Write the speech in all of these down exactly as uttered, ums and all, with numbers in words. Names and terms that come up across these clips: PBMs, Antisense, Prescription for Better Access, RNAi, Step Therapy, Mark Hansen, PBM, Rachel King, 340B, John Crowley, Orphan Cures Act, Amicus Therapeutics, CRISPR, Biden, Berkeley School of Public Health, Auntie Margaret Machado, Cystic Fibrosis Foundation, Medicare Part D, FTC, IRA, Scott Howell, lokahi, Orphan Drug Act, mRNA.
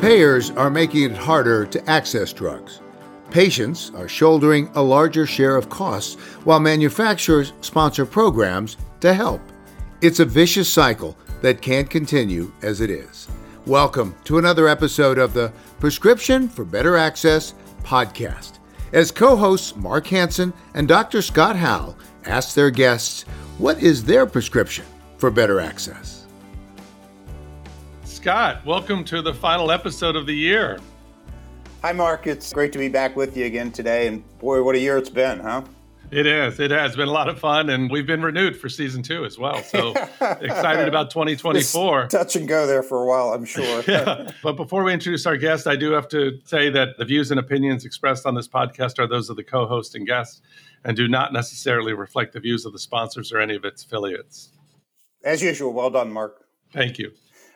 Payers are making it harder to access drugs. Patients are shouldering a larger share of costs, while manufacturers sponsor programs to help. It's a vicious cycle that can't continue as it is. Welcome to another episode of the Prescription for Better Access podcast. As co-hosts Mark Hansen and Doctor Scott Howell ask their guests, what is their prescription for better access? Scott, welcome to the final episode of the year. Hi, Mark. It's great to be back with you again today. And boy, what a year it's been, huh? It is. It has been a lot of fun. And we've been renewed for season two as well. So excited about twenty twenty-four. It's touch and go there for a while, I'm sure. Yeah. But before we introduce our guest, I do have to say that the views and opinions expressed on this podcast are those of the co-host and guest and do not necessarily reflect the views of the sponsors or any of its affiliates. As usual, well done, Mark. Thank you.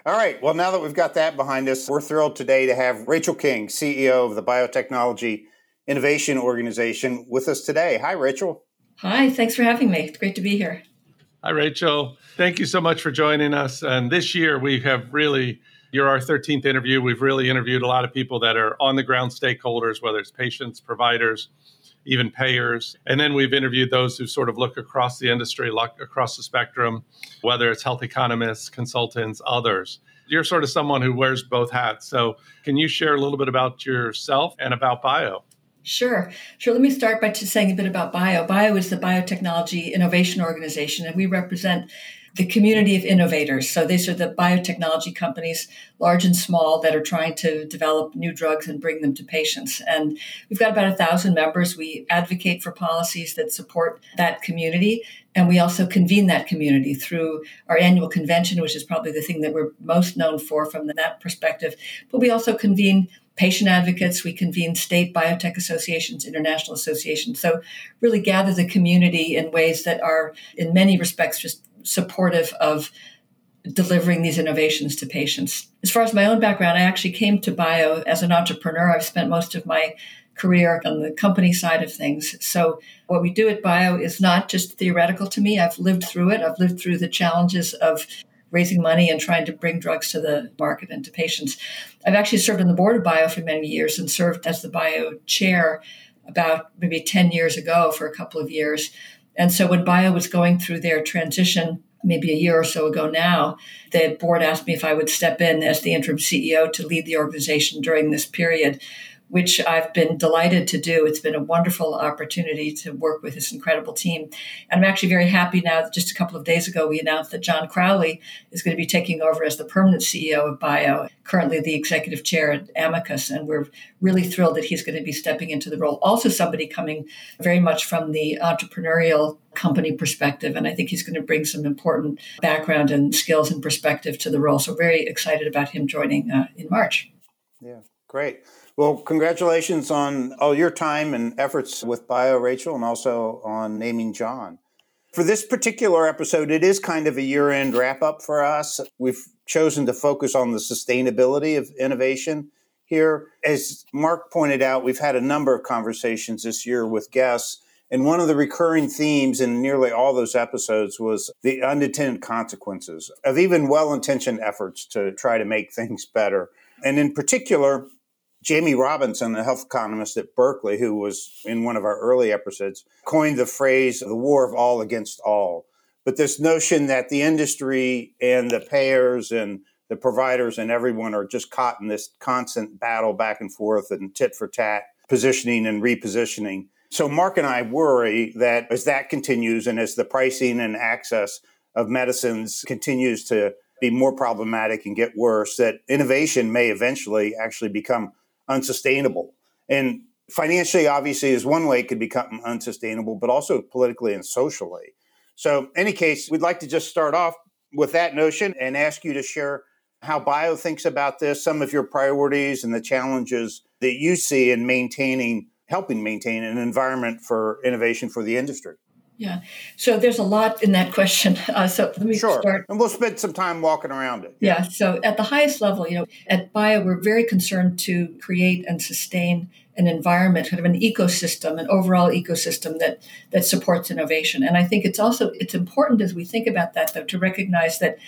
All right. Well, now that we've got that behind us, we're thrilled today to have Rachel King, C E O of the Biotechnology Innovation Organization, with us today. Hi, Rachel. Hi. Thanks for having me. It's great to be here. Hi, Rachel. Thank you so much for joining us. And this year we have really, you're our thirteenth interview. We've really interviewed a lot of people that are on the ground stakeholders, whether it's patients, providers, even payers. And then we've interviewed those who sort of look across the industry, look across the spectrum, whether it's health economists, consultants, others. You're sort of someone who wears both hats. So can you share a little bit about yourself and about Bio? Sure. Sure. Let me start by just saying a bit about Bio. Bio is the Biotechnology Innovation Organization, and we represent the community of innovators. So these are the biotechnology companies, large and small, that are trying to develop new drugs and bring them to patients. And we've got about a thousand members. We advocate for policies that support that community. And we also convene that community through our annual convention, which is probably the thing that we're most known for from that perspective. But we also convene patient advocates. We convene state biotech associations, international associations. So really gather the community in ways that are, in many respects, just supportive of delivering these innovations to patients. As far as my own background, I actually came to Bio as an entrepreneur. I've spent most of my career on the company side of things. So what we do at Bio is not just theoretical to me. I've lived through it. I've lived through the challenges of raising money and trying to bring drugs to the market and to patients. I've actually served on the board of Bio for many years and served as the Bio chair about maybe ten years ago for a couple of years. And so when Bio was going through their transition, maybe a year or so ago now, the board asked me if I would step in as the interim C E O to lead the organization during this period, which I've been delighted to do. It's been a wonderful opportunity to work with this incredible team. And I'm actually very happy now that just a couple of days ago, we announced that John Crowley is going to be taking over as the permanent C E O of Bio, currently the executive chair at Amicus. And we're really thrilled that he's going to be stepping into the role. Also somebody coming very much from the entrepreneurial company perspective. And I think he's going to bring some important background and skills and perspective to the role. So very excited about him joining uh, in March. Yeah, great. Well, congratulations on all your time and efforts with Bio, Rachel, and also on naming John. For this particular episode, it is kind of a year-end wrap-up for us. We've chosen to focus on the sustainability of innovation here. As Mark pointed out, we've had a number of conversations this year with guests, and one of the recurring themes in nearly all those episodes was the unintended consequences of even well-intentioned efforts to try to make things better. And in particular, Jamie Robinson, a health economist at Berkeley, who was in one of our early episodes, coined the phrase, the war of all against all. But this notion that the industry and the payers and the providers and everyone are just caught in this constant battle back and forth and tit for tat, positioning and repositioning. So Mark and I worry that as that continues and as the pricing and access of medicines continues to be more problematic and get worse, that innovation may eventually actually become unsustainable. And financially, obviously, is one way it could become unsustainable, but also politically and socially. So in any case, we'd like to just start off with that notion and ask you to share how Bio thinks about this, some of your priorities and the challenges that you see in maintaining, helping maintain an environment for innovation for the industry. Yeah. So there's a lot in that question. Uh, so let me sure. start. And we'll spend some time walking around it. Yeah. yeah. So at the highest level, you know, at Bio, we're very concerned to create and sustain an environment, kind of an ecosystem, an overall ecosystem that that supports innovation. And I think it's also, it's important as we think about that, though, to recognize that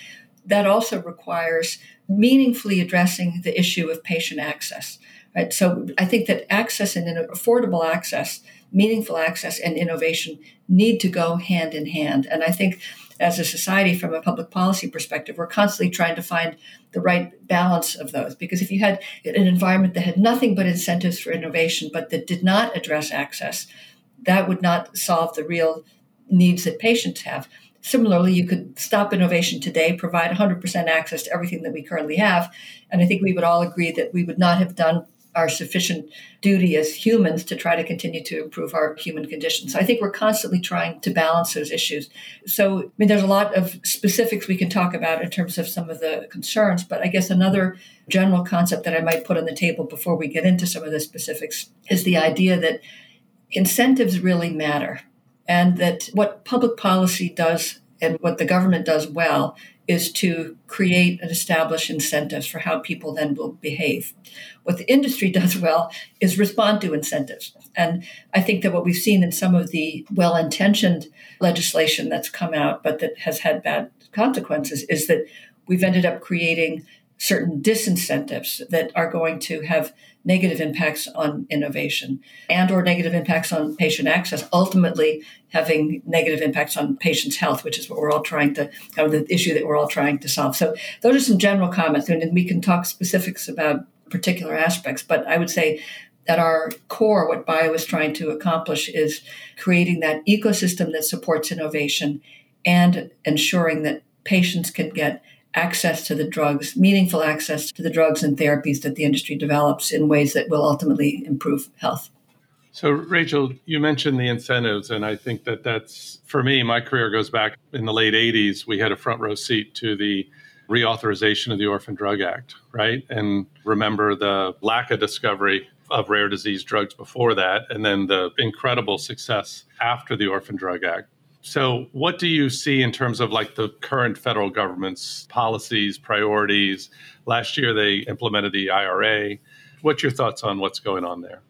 that also requires meaningfully addressing the issue of patient access. Right? So I think that access and affordable access, meaningful access and innovation need to go hand in hand. And I think as a society, from a public policy perspective, we're constantly trying to find the right balance of those. Because if you had an environment that had nothing but incentives for innovation, but that did not address access, that would not solve the real needs that patients have. Similarly, you could stop innovation today, provide one hundred percent access to everything that we currently have. And I think we would all agree that we would not have done our sufficient duty as humans to try to continue to improve our human condition. So I think we're constantly trying to balance those issues. So, I mean, there's a lot of specifics we can talk about in terms of some of the concerns, but I guess another general concept that I might put on the table before we get into some of the specifics is the idea that incentives really matter, and that what public policy does and what the government does well is to create and establish incentives for how people then will behave. What the industry does well is respond to incentives. And I think that what we've seen in some of the well-intentioned legislation that's come out, but that has had bad consequences, is that we've ended up creating certain disincentives that are going to have negative impacts on innovation and or negative impacts on patient access, ultimately having negative impacts on patients' health, which is what we're all trying to, kind of the issue that we're all trying to solve. So those are some general comments, and we can talk specifics about particular aspects. But I would say at our core, what Bio is trying to accomplish is creating that ecosystem that supports innovation and ensuring that patients can get access to the drugs, meaningful access to the drugs and therapies that the industry develops in ways that will ultimately improve health. So, Rachel, you mentioned the incentives, and I think that that's, for me, my career goes back in the late eighties. We had a front row seat to the reauthorization of the Orphan Drug Act, right? And remember the lack of discovery of rare disease drugs before that, and then the incredible success after the Orphan Drug Act. So what do you see in terms of like the current federal government's policies, priorities? Last year, they implemented the I R A. What's your thoughts on what's going on there?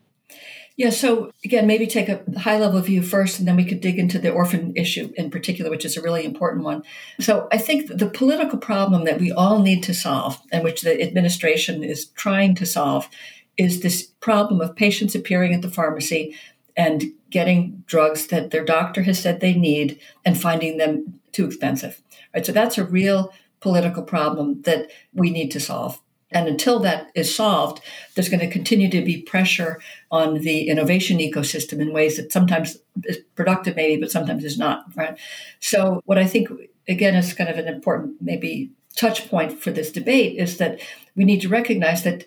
Yeah, so again, maybe take a high-level view first, and then we could dig into the orphan issue in particular, which is a really important one. So I think the political problem that we all need to solve, and which the administration is trying to solve, is this problem of patients appearing at the pharmacy and getting drugs that their doctor has said they need and finding them too expensive. Right? So that's a real political problem that we need to solve. And until that is solved, there's going to continue to be pressure on the innovation ecosystem in ways that sometimes is productive maybe, but sometimes is not. Right? So what I think, again, is kind of an important maybe touch point for this debate is that we need to recognize that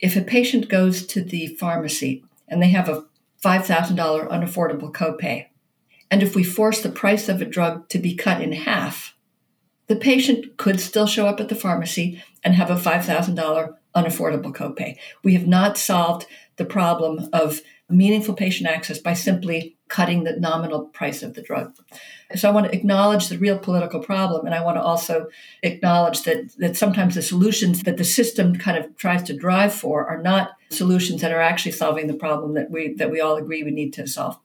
if a patient goes to the pharmacy and they have a five thousand dollars unaffordable copay. And if we force the price of a drug to be cut in half, the patient could still show up at the pharmacy and have a five thousand dollars unaffordable copay. We have not solved the problem of meaningful patient access by simply cutting the nominal price of the drug. So I want to acknowledge the real political problem, and I want to also acknowledge that that sometimes the solutions that the system kind of tries to drive for are not solutions that are actually solving the problem that we that we all agree we need to solve.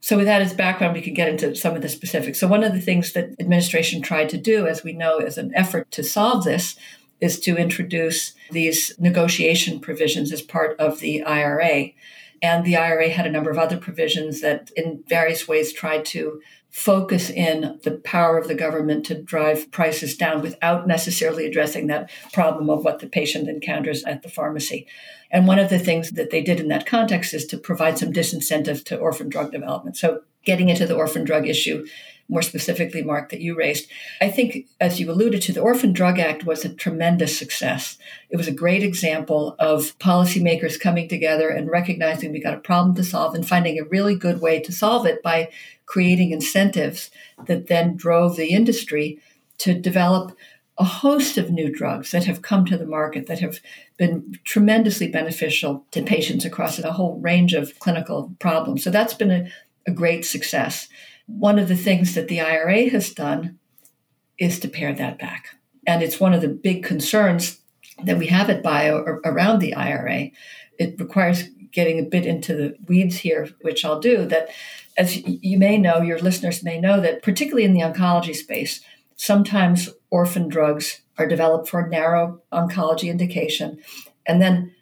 So with that as background, we can get into some of the specifics. So one of the things that administration tried to do, as we know, as an effort to solve this, is to introduce these negotiation provisions as part of the I R A. And the I R A had a number of other provisions that in various ways tried to focus in the power of the government to drive prices down without necessarily addressing that problem of what the patient encounters at the pharmacy. And one of the things that they did in that context is to provide some disincentive to orphan drug development. So getting into the orphan drug issue, more specifically, Mark, that you raised, I think, as you alluded to, the Orphan Drug Act was a tremendous success. It was a great example of policymakers coming together and recognizing we got a problem to solve and finding a really good way to solve it by creating incentives that then drove the industry to develop a host of new drugs that have come to the market that have been tremendously beneficial to patients across a whole range of clinical problems. So that's been a, a great success. One of the things that the I R A has done is to pare that back. And it's one of the big concerns that we have at Bio around the I R A. It requires getting a bit into the weeds here, which I'll do, that as you may know, your listeners may know that particularly in the oncology space, sometimes orphan drugs are developed for a narrow oncology indication, and then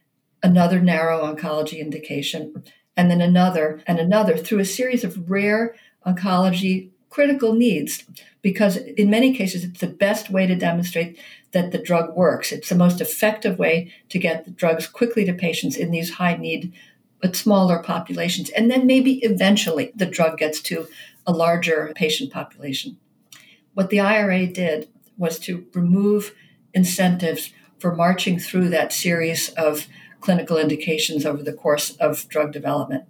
another narrow oncology indication, and then another and another through a series of rare oncology critical needs, because in many cases, it's the best way to demonstrate that the drug works. It's the most effective way to get the drugs quickly to patients in these high need but smaller populations. And then maybe eventually the drug gets to a larger patient population. What the I R A did was to remove incentives for marching through that series of clinical indications over the course of drug development.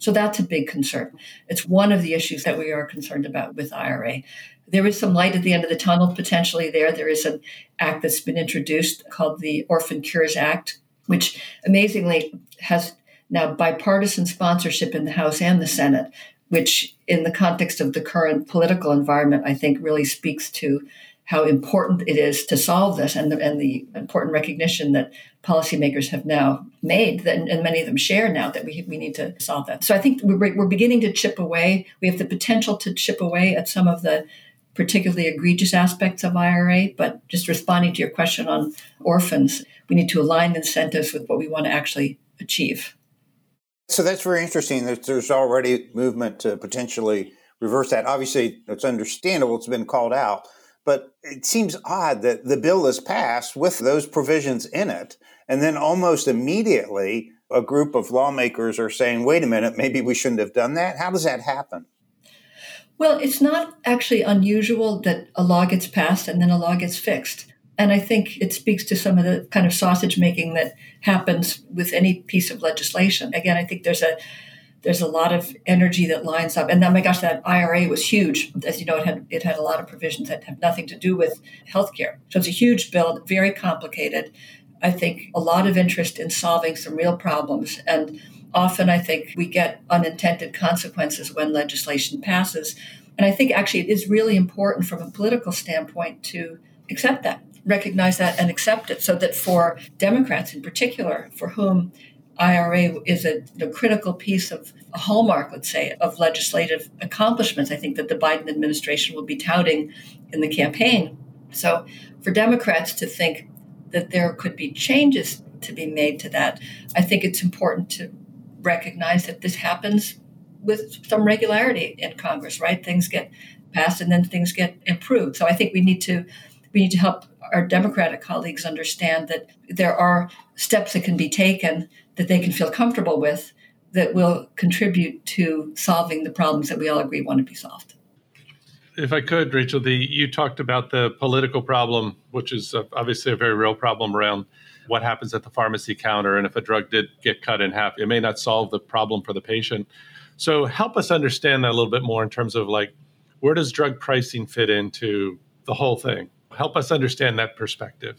So that's a big concern. It's one of the issues that we are concerned about with I R A. There is some light at the end of the tunnel potentially there. There is an act that's been introduced called the Orphan Cures Act, which amazingly has now bipartisan sponsorship in the House and the Senate, which in the context of the current political environment, I think really speaks to how important it is to solve this and the, and the important recognition that policymakers have now made, that, and many of them share now, that we we need to solve that. So I think we're, we're beginning to chip away. We have the potential to chip away at some of the particularly egregious aspects of I R A, but just responding to your question on orphans, we need to align incentives with what we want to actually achieve. So that's very interesting that there's already movement to potentially reverse that. Obviously, it's understandable. It's been called out. But it seems odd that the bill is passed with those provisions in it, and then almost immediately a group of lawmakers are saying, wait a minute, maybe we shouldn't have done that. How does that happen? Well, it's not actually unusual that a law gets passed and then a law gets fixed. And I think it speaks to some of the kind of sausage making that happens with any piece of legislation. Again, I think there's a There's a lot of energy that lines up. And oh my gosh, that I R A was huge. As you know, it had it had a lot of provisions that have nothing to do with healthcare. So it's a huge bill, very complicated. I think a lot of interest in solving some real problems. And often I think we get unintended consequences when legislation passes. And I think actually it is really important from a political standpoint to accept that, recognize that and accept it, so that for Democrats in particular, for whom I R A is a, a critical piece of a hallmark, let's say, of legislative accomplishments, I think, that the Biden administration will be touting in the campaign. So for Democrats to think that there could be changes to be made to that, I think it's important to recognize that this happens with some regularity in Congress, right? Things get passed and then things get improved. So I think we need to we need to help our Democratic colleagues understand that there are steps that can be taken that they can feel comfortable with that will contribute to solving the problems that we all agree want to be solved. If I could, Rachel, the, you talked about the political problem, which is obviously a very real problem around what happens at the pharmacy counter. And if a drug did get cut in half, it may not solve the problem for the patient. So help us understand that a little bit more in terms of like, where does drug pricing fit into the whole thing? Help us understand that perspective.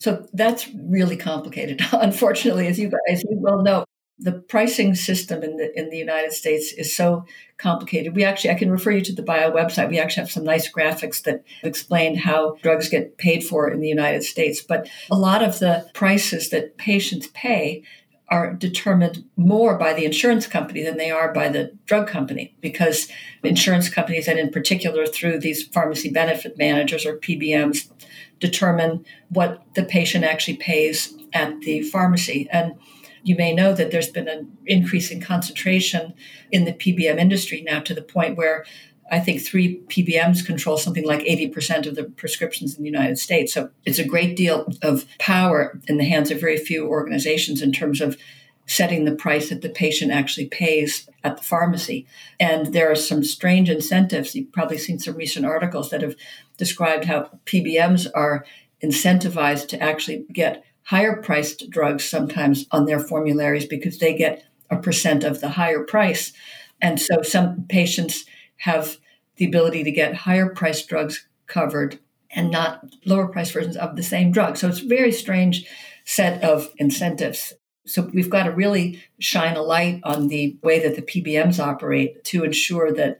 So that's really complicated. Unfortunately, as you as you well know, the pricing system in the in the United States is so complicated. We actually, I can refer you to the bio website. We actually have some nice graphics that explain how drugs get paid for in the United States. But a lot of the prices that patients pay are determined more by the insurance company than they are by the drug company, because insurance companies, and in particular through these pharmacy benefit managers or P B Ms, determine what the patient actually pays at the pharmacy. And you may know that there's been an increase in concentration in the P B M industry now, to the point where I think three P B Ms control something like eighty percent of the prescriptions in the United States. So it's a great deal of power in the hands of very few organizations in terms of setting the price that the patient actually pays at the pharmacy. And there are some strange incentives. You've probably seen some recent articles that have described how P B Ms are incentivized to actually get higher priced drugs sometimes on their formularies because they get a percent of the higher price. And so some patients have the ability to get higher priced drugs covered and not lower priced versions of the same drug. So it's a very strange set of incentives. So we've got to really shine a light on the way that the P B Ms operate to ensure that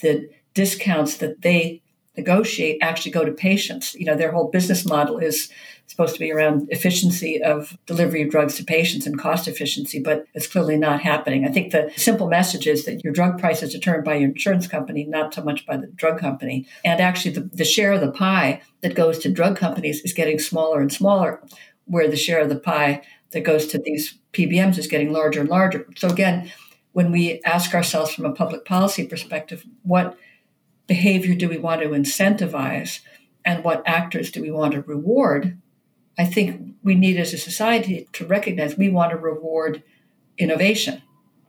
the discounts that they negotiate actually go to patients. You know, their whole business model is supposed to be around efficiency of delivery of drugs to patients and cost efficiency, but it's clearly not happening. I think the simple message is that your drug price is determined by your insurance company, not so much by the drug company. And actually the, the share of the pie that goes to drug companies is getting smaller and smaller, where the share of the pie that goes to these P B Ms is getting larger and larger. So again, when we ask ourselves from a public policy perspective, what behavior do we want to incentivize and what actors do we want to reward? I think we need as a society to recognize we want to reward innovation,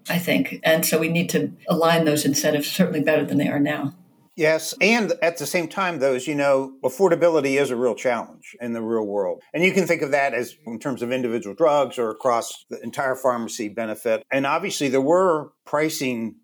I think. And so we need to align those incentives certainly better than they are now. Yes. And at the same time, though, as you know, affordability is a real challenge in the real world. And you can think of that as in terms of individual drugs or across the entire pharmacy benefit. And obviously, there were pricing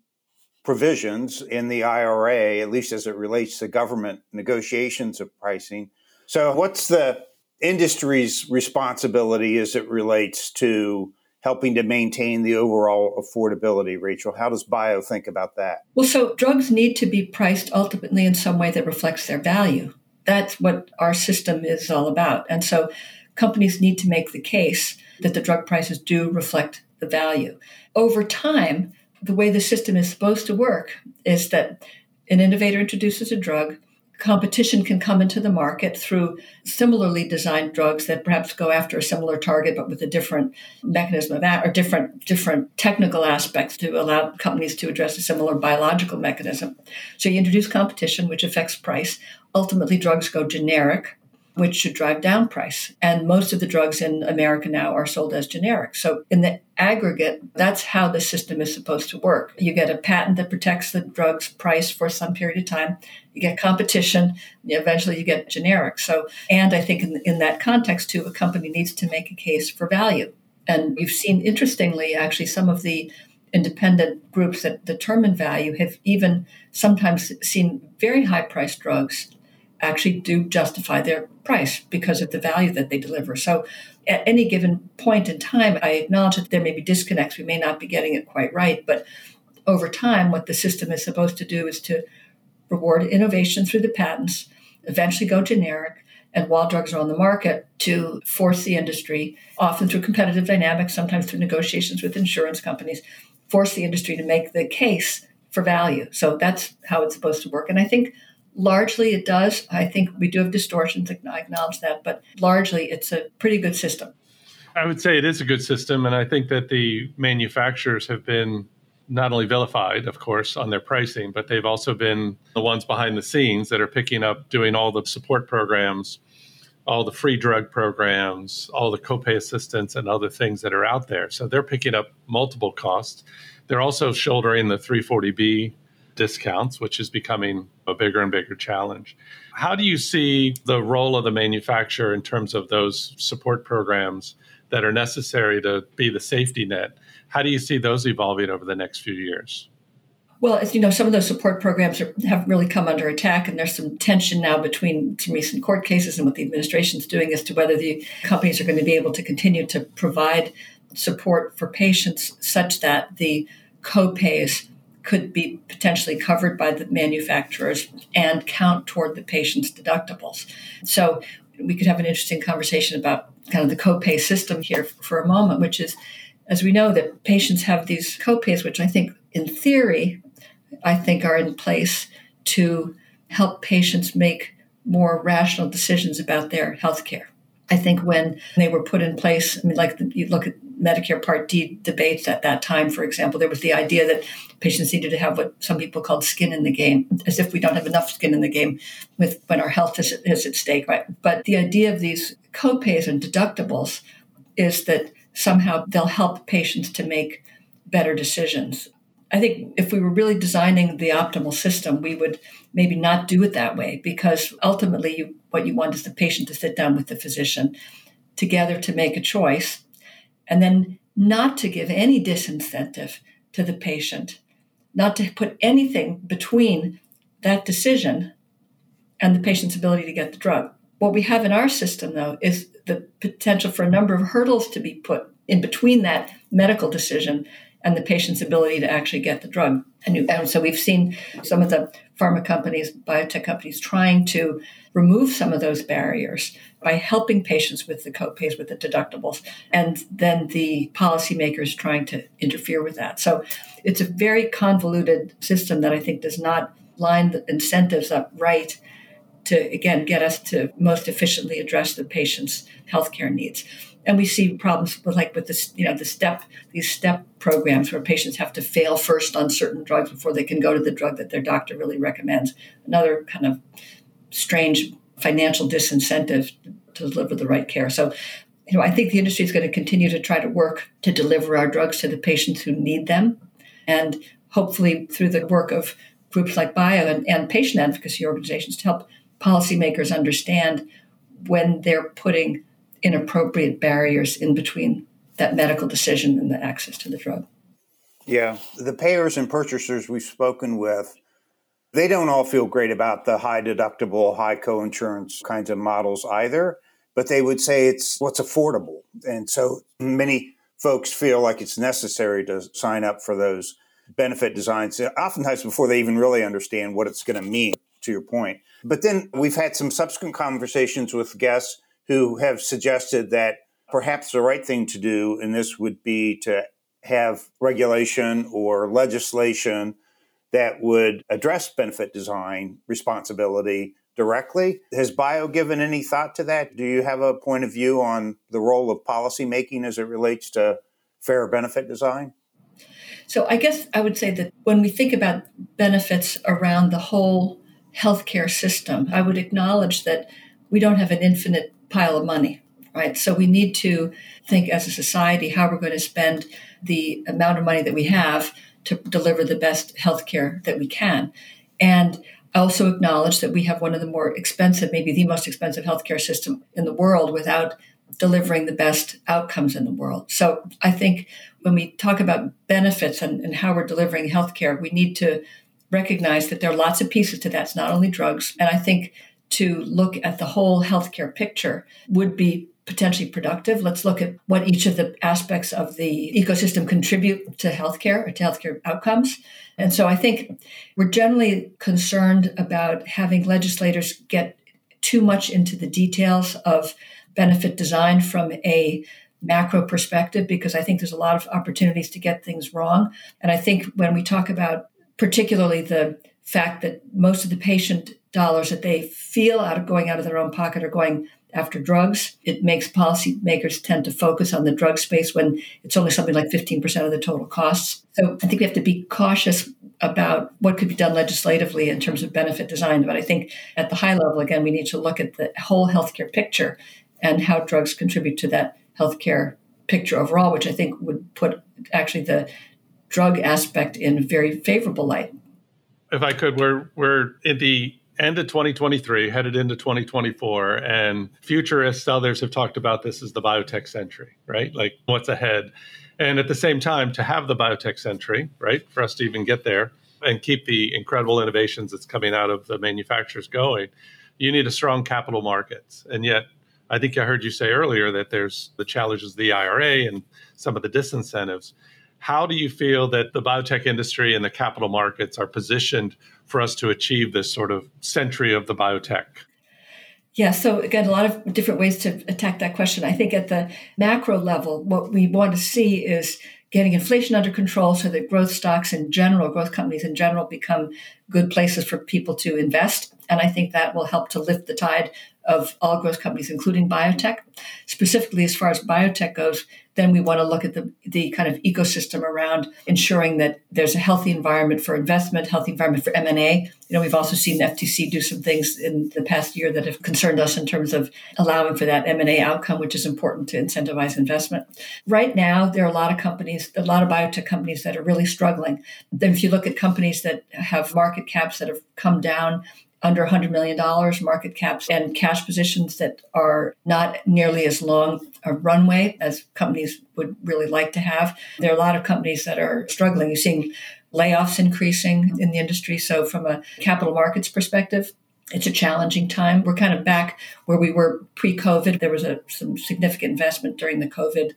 provisions in the I R A, at least as it relates to government negotiations of pricing. So what's the industry's responsibility as it relates to helping to maintain the overall affordability, Rachel? How does Bio think about that? Well, so drugs need to be priced ultimately in some way that reflects their value. That's what our system is all about. And so companies need to make the case that the drug prices do reflect the value. Over time, the way the system is supposed to work is that an innovator introduces a drug, competition can come into the market through similarly designed drugs that perhaps go after a similar target, but with a different mechanism of act or different different technical aspects to allow companies to address a similar biological mechanism. So you introduce competition, which affects price. Ultimately, drugs go generic, which should drive down price. And most of the drugs in America now are sold as generic. So in the aggregate, that's how the system is supposed to work. You get a patent that protects the drug's price for some period of time. You get competition. Eventually, you get generic. So, and I think in, in that context, too, a company needs to make a case for value. And we've seen, interestingly, actually, some of the independent groups that determine value have even sometimes seen very high-priced drugs actually do justify their price because of the value that they deliver. So at any given point in time, I acknowledge that there may be disconnects. We may not be getting it quite right. But over time, what the system is supposed to do is to reward innovation through the patents, eventually go generic, and while drugs are on the market, to force the industry, often through competitive dynamics, sometimes through negotiations with insurance companies, force the industry to make the case for value. So that's how it's supposed to work. And I think largely it does. I think we do have distortions. I acknowledge that. But largely, it's a pretty good system. I would say it is a good system. And I think that the manufacturers have been not only vilified, of course, on their pricing, but they've also been the ones behind the scenes that are picking up, doing all the support programs, all the free drug programs, all the copay assistance and other things that are out there. So they're picking up multiple costs. They're also shouldering the three forty B discounts, which is becoming a bigger and bigger challenge. How do you see the role of the manufacturer in terms of those support programs that are necessary to be the safety net? How do you see those evolving over the next few years? Well, as you know, some of those support programs are, have really come under attack, and there's some tension now between some recent court cases and what the administration's doing as to whether the companies are going to be able to continue to provide support for patients such that the co-pays could be potentially covered by the manufacturers and count toward the patient's deductibles. So we could have an interesting conversation about kind of the copay system here for a moment, which is, as we know, that patients have these copays, which I think in theory, I think are in place to help patients make more rational decisions about their health care. I think when they were put in place, I mean, like the, you look at Medicare Part D debates at that time, for example, there was the idea that patients needed to have what some people called skin in the game, as if we don't have enough skin in the game with when our health is, is at stake, right? But the idea of these copays and deductibles is that somehow they'll help patients to make better decisions. I think if we were really designing the optimal system, we would maybe not do it that way, because ultimately you, what you want is the patient to sit down with the physician together to make a choice, and then not to give any disincentive to the patient, not to put anything between that decision and the patient's ability to get the drug. What we have in our system, though, is the potential for a number of hurdles to be put in between that medical decision and the patient's ability to actually get the drug. And, and so we've seen some of the pharma companies, biotech companies, trying to remove some of those barriers by helping patients with the copays, with the deductibles, and then the policymakers trying to interfere with that. So it's a very convoluted system that I think does not line the incentives up right to, again, get us to most efficiently address the patient's healthcare needs. And we see problems with, like with this, you know, the step, these step programs where patients have to fail first on certain drugs before they can go to the drug that their doctor really recommends. Another kind of strange financial disincentive to deliver the right care. So, you know, I think the industry is going to continue to try to work to deliver our drugs to the patients who need them. And hopefully through the work of groups like Bio and, and patient advocacy organizations to help policymakers understand when they're putting inappropriate barriers in between that medical decision and the access to the drug. Yeah. The payers and purchasers we've spoken with, they don't all feel great about the high deductible, high coinsurance kinds of models either, but they would say it's what's affordable. And so many folks feel like it's necessary to sign up for those benefit designs, oftentimes before they even really understand what it's going to mean, to your point. But then we've had some subsequent conversations with guests who have suggested that perhaps the right thing to do in this would be to have regulation or legislation that would address benefit design responsibility directly. Has Bio given any thought to that? Do you have a point of view on the role of policymaking as it relates to fair benefit design? So I guess I would say that when we think about benefits around the whole healthcare system, I would acknowledge that we don't have an infinite pile of money, right? So we need to think as a society how we're going to spend the amount of money that we have to deliver the best healthcare that we can. And I also acknowledge that we have one of the more expensive, maybe the most expensive healthcare system in the world without delivering the best outcomes in the world. So I think when we talk about benefits and, and how we're delivering healthcare, we need to recognize that there are lots of pieces to that. It's not only drugs. And I think to look at the whole healthcare picture would be potentially productive. Let's look at what each of the aspects of the ecosystem contribute to healthcare or to healthcare outcomes. And so I think we're generally concerned about having legislators get too much into the details of benefit design from a macro perspective, because I think there's a lot of opportunities to get things wrong. And I think when we talk about particularly the fact that most of the patient dollars that they feel out of going out of their own pocket are going after drugs, it makes policymakers tend to focus on the drug space when it's only something like fifteen percent of the total costs. So I think we have to be cautious about what could be done legislatively in terms of benefit design. But I think at the high level, again, we need to look at the whole healthcare picture and how drugs contribute to that healthcare picture overall, which I think would put actually the drug aspect in a very favorable light. If I could, we're we're in the end of twenty twenty-three, headed into twenty twenty-four, and futurists, others have talked about this as the biotech century, right? Like what's ahead. And at the same time, to have the biotech century, right, for us to even get there and keep the incredible innovations that's coming out of the manufacturers going, you need a strong capital markets. And yet, I think I heard you say earlier that there's the challenges of the I R A and some of the disincentives. How do you feel that the biotech industry and the capital markets are positioned for us to achieve this sort of century of the biotech? Yeah, so again, a lot of different ways to attack that question. I think at the macro level, what we want to see is getting inflation under control so that growth stocks in general, growth companies in general, become good places for people to invest. And I think that will help to lift the tide of all growth companies, including biotech. Specifically, as far as biotech goes, then we want to look at the, the kind of ecosystem around ensuring that there's a healthy environment for investment, healthy environment for M and A. You know, we've also seen the F T C do some things in the past year that have concerned us in terms of allowing for that M and A outcome, which is important to incentivize investment. Right now, there are a lot of companies, a lot of biotech companies that are really struggling. Then if you look at companies that have market caps that have come down under one hundred million dollars market caps and cash positions that are not nearly as long a runway as companies would really like to have. There are a lot of companies that are struggling. You're seeing layoffs increasing in the industry. So from a capital markets perspective, it's a challenging time. We're kind of back where we were pre-COVID. There was a, some significant investment during the COVID,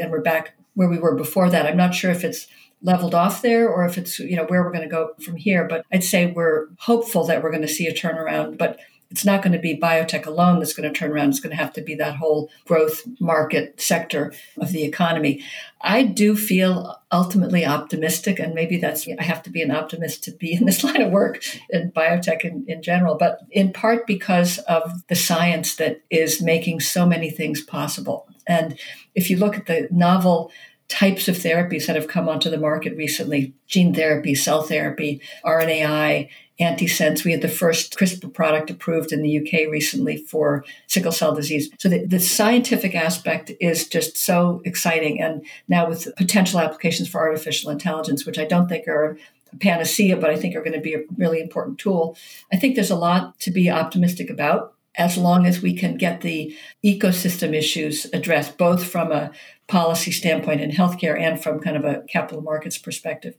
and we're back where we were before that. I'm not sure if it's leveled off there or if it's, you know, where we're going to go from here. But I'd say we're hopeful that we're going to see a turnaround, but it's not going to be biotech alone that's going to turn around. It's going to have to be that whole growth market sector of the economy. I do feel ultimately optimistic, and maybe that's, I have to be an optimist to be in this line of work in biotech in, in general, but in part because of the science that is making so many things possible. And if you look at the novel types of therapies that have come onto the market recently, gene therapy, cell therapy, R N A i, Antisense. We had the first CRISPR product approved in the U K recently for sickle cell disease. So the, the scientific aspect is just so exciting. And now with potential applications for artificial intelligence, which I don't think are a panacea, but I think are going to be a really important tool. I think there's a lot to be optimistic about as long as we can get the ecosystem issues addressed, both from a policy standpoint in healthcare and from kind of a capital markets perspective.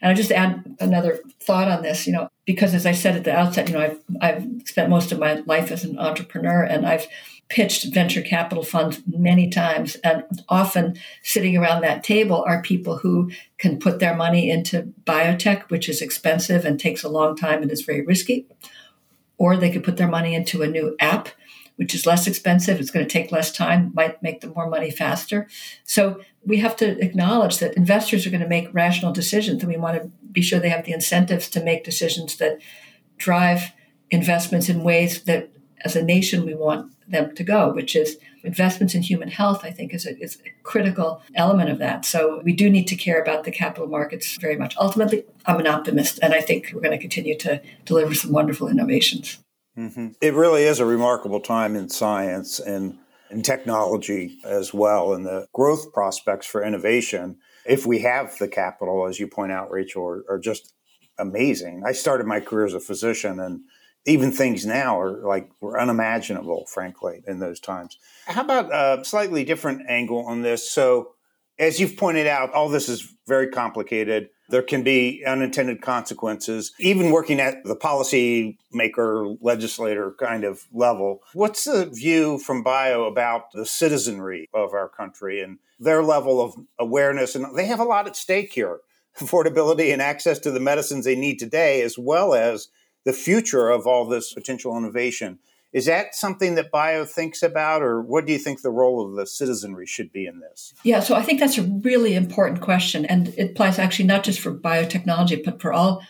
And I just add another thought on this, you know, because as I said at the outset, you know, I've, I've spent most of my life as an entrepreneur and I've pitched venture capital funds many times. And often sitting around that table are people who can put their money into biotech, which is expensive and takes a long time and is very risky. Or they could put their money into a new app, which is less expensive. It's going to take less time, might make them more money faster. So we have to acknowledge that investors are going to make rational decisions, and we want to be sure they have the incentives to make decisions that drive investments in ways that, as a nation, we want them to go, which is investments in human health, I think, is a, is a critical element of that. So we do need to care about the capital markets very much. Ultimately, I'm an optimist, and I think we're going to continue to deliver some wonderful innovations. Mm-hmm. It really is a remarkable time in science and in technology as well, and the growth prospects for innovation, if we have the capital, as you point out, Rachel, are, are just amazing. I started my career as a physician, and even things now are like were unimaginable, frankly, in those times. How about a slightly different angle on this? So as you've pointed out, all this is very complicated. There can be unintended consequences, even working at the policy maker, legislator kind of level. What's the view from Bio about the citizenry of our country and their level of awareness? And they have a lot at stake here, affordability and access to the medicines they need today, as well as the future of all this potential innovation. Is that something that Bio thinks about, or what do you think the role of the citizenry should be in this? Yeah, so I think that's a really important question, and it applies actually not just for biotechnology, but for all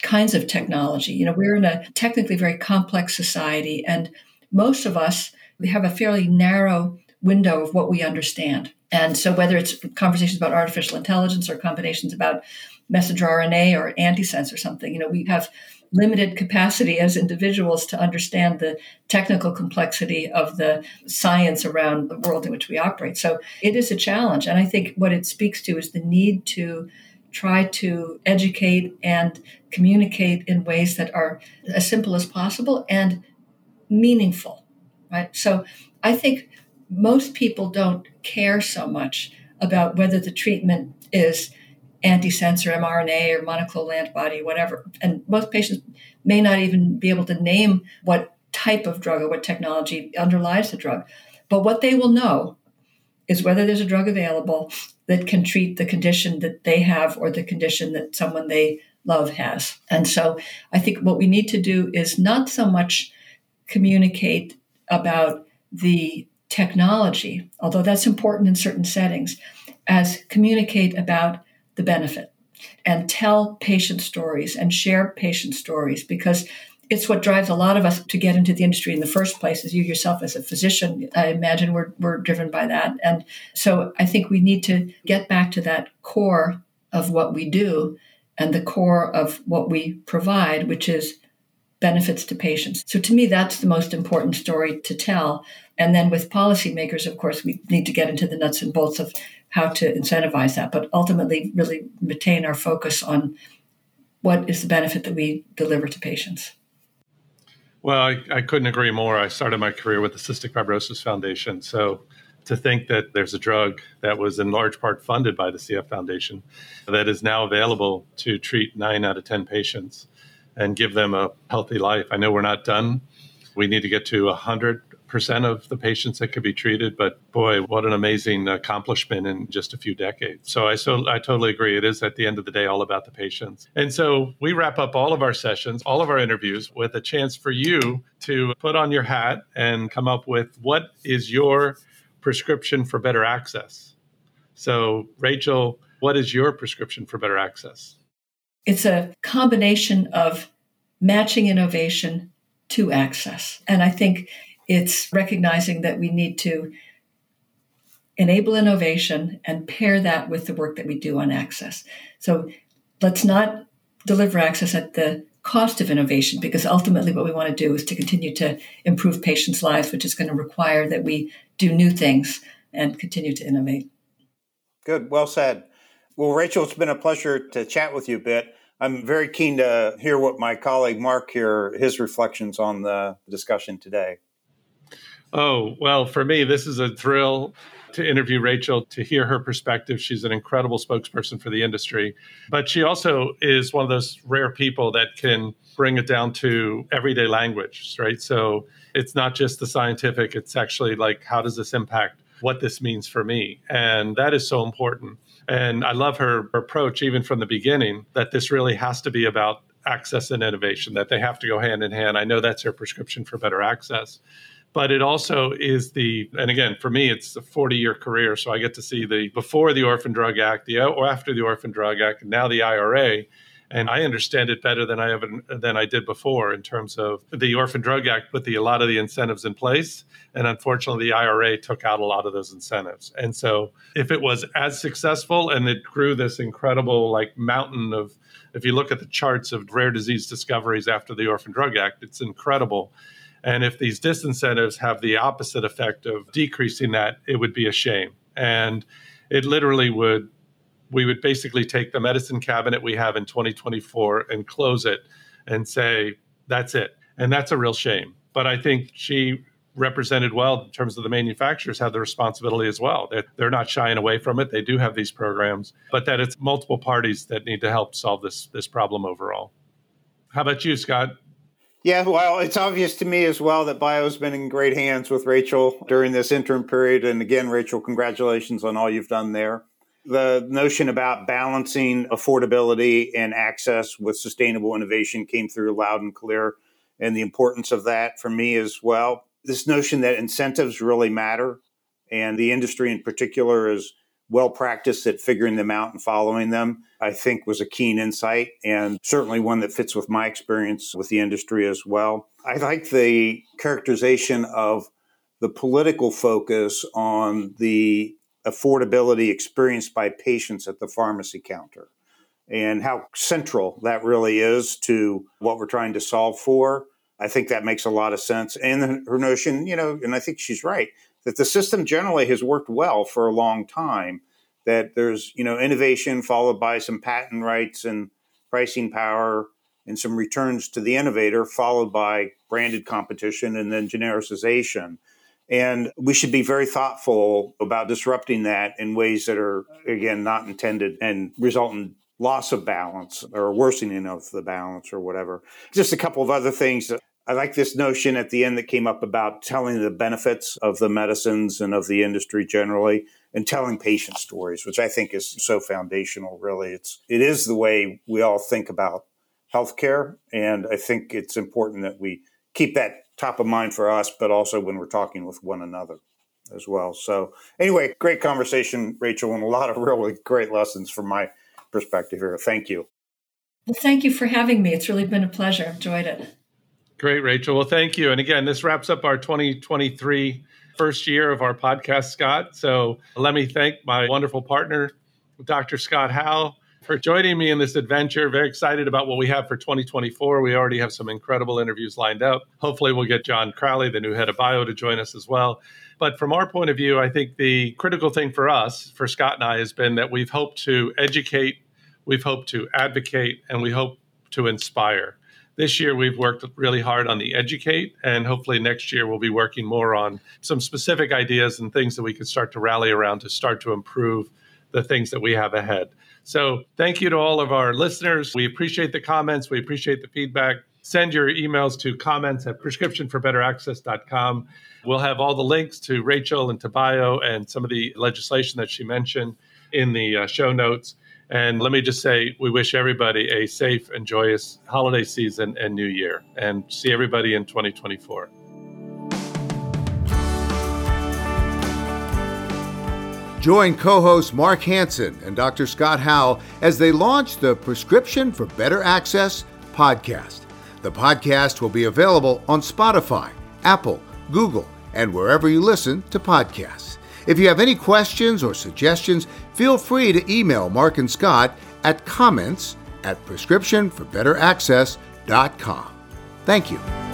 kinds of technology. You know, we're in a technically very complex society, and most of us, we have a fairly narrow window of what we understand. And so whether it's conversations about artificial intelligence or combinations about messenger R N A or antisense or something, you know, we have limited capacity as individuals to understand the technical complexity of the science around the world in which we operate. So it is a challenge. And I think what it speaks to is the need to try to educate and communicate in ways that are as simple as possible and meaningful, right? So I think most people don't care so much about whether the treatment is antisense or mRNA or monoclonal antibody, whatever. And most patients may not even be able to name what type of drug or what technology underlies the drug. But what they will know is whether there's a drug available that can treat the condition that they have or the condition that someone they love has. And so I think what we need to do is not so much communicate about the technology, although that's important in certain settings, as communicate about the benefit and tell patient stories and share patient stories, because it's what drives a lot of us to get into the industry in the first place. As you yourself as a physician, I imagine we're we're driven by that. And so I think we need to get back to that core of what we do and the core of what we provide, which is benefits to patients. So to me, that's the most important story to tell. And then with policymakers, of course, we need to get into the nuts and bolts of how to incentivize that, but ultimately really retain our focus on what is the benefit that we deliver to patients. Well, I, I couldn't agree more. I started my career with the Cystic Fibrosis Foundation. So to think that there's a drug that was in large part funded by the C F Foundation that is now available to treat nine out of ten patients and give them a healthy life. I know we're not done. We need to get to one hundred percent percent of the patients that could be treated, but boy, what an amazing accomplishment in just a few decades. So I so I totally agree. It is at the end of the day all about the patients. And so we wrap up all of our sessions, all of our interviews with a chance for you to put on your hat and come up with what is your prescription for better access. So Rachel, what is your prescription for better access? It's a combination of matching innovation to access. And I think it's recognizing that we need to enable innovation and pair that with the work that we do on access. So let's not deliver access at the cost of innovation, because ultimately what we want to do is to continue to improve patients' lives, which is going to require that we do new things and continue to innovate. Good. Well said. Well, Rachel, it's been a pleasure to chat with you a bit. I'm very keen to hear what my colleague Mark here, his reflections on the discussion today. Oh, well, for me, this is a thrill to interview Rachel, to hear her perspective. She's an incredible spokesperson for the industry, but she also is one of those rare people that can bring it down to everyday language, right? So it's not just the scientific, it's actually like, how does this impact what this means for me? And that is so important. And I love her approach, even from the beginning, that this really has to be about access and innovation, that they have to go hand in hand. I know that's her prescription for better access. But it also is the, and again, for me, it's a forty-year career. So I get to see the before the Orphan Drug Act, the or after the Orphan Drug Act, and now the I R A. And I understand it better than I ever, than I did before in terms of the Orphan Drug Act put the, a lot of the incentives in place. And unfortunately, the I R A took out a lot of those incentives. And so if it was as successful and it grew this incredible like mountain of, if you look at the charts of rare disease discoveries after the Orphan Drug Act, it's incredible. And if these disincentives have the opposite effect of decreasing that, it would be a shame. And it literally would, we would basically take the medicine cabinet we have in twenty twenty-four and close it and say, that's it. And that's a real shame. But I think she represented well in terms of the manufacturers have the responsibility as well. They're, they're not shying away from it. They do have these programs, but that it's multiple parties that need to help solve this, this problem overall. How about you, Scott? Yeah, well, it's obvious to me as well that bio's been in great hands with Rachel during this interim period. And again, Rachel, congratulations on all you've done there. The notion about balancing affordability and access with sustainable innovation came through loud and clear, and the importance of that for me as well. This notion that incentives really matter, and the industry in particular is well practiced at figuring them out and following them, I think was a keen insight and certainly one that fits with my experience with the industry as well. I like the characterization of the political focus on the affordability experienced by patients at the pharmacy counter and how central that really is to what we're trying to solve for. I think that makes a lot of sense. And her notion, you know, and I think she's right, that the system generally has worked well for a long time, that there's, you know, innovation followed by some patent rights and pricing power and some returns to the innovator, followed by branded competition and then genericization. And we should be very thoughtful about disrupting that in ways that are, again, not intended and result in loss of balance or worsening of the balance or whatever. Just a couple of other things that I like this notion at the end that came up about telling the benefits of the medicines and of the industry generally and telling patient stories, which I think is so foundational, really. It's, it is the way we all think about healthcare. And I think it's important that we keep that top of mind for us, but also when we're talking with one another as well. So anyway, great conversation, Rachel, and a lot of really great lessons from my perspective here. Thank you. Well, thank you for having me. It's really been a pleasure. I've enjoyed it. Great, Rachel. Well, thank you. And again, this wraps up our twenty twenty-three first year of our podcast, Scott. So let me thank my wonderful partner, Doctor Scott Howe, for joining me in this adventure. Very excited about what we have for twenty twenty-four. We already have some incredible interviews lined up. Hopefully we'll get John Crowley, the new head of bio, to join us as well. But from our point of view, I think the critical thing for us, for Scott and I, has been that we've hoped to educate, we've hoped to advocate, and we hope to inspire. This year, we've worked really hard on the educate, and hopefully next year we'll be working more on some specific ideas and things that we can start to rally around to start to improve the things that we have ahead. So thank you to all of our listeners. We appreciate the comments. We appreciate the feedback. send your emails to comments at prescription for better access dot com. We'll have all the links to Rachel and to Bio and some of the legislation that she mentioned in the uh, show notes. And let me just say, we wish everybody a safe and joyous holiday season and new year, and see everybody in twenty twenty-four. Join co-host Mark Hansen and Doctor Scott Howell as they launch the Prescription for Better Access podcast. The podcast will be available on Spotify, Apple, Google, and wherever you listen to podcasts. If you have any questions or suggestions, feel free to email Mark and Scott at comments at prescription for better access dot com. Thank you.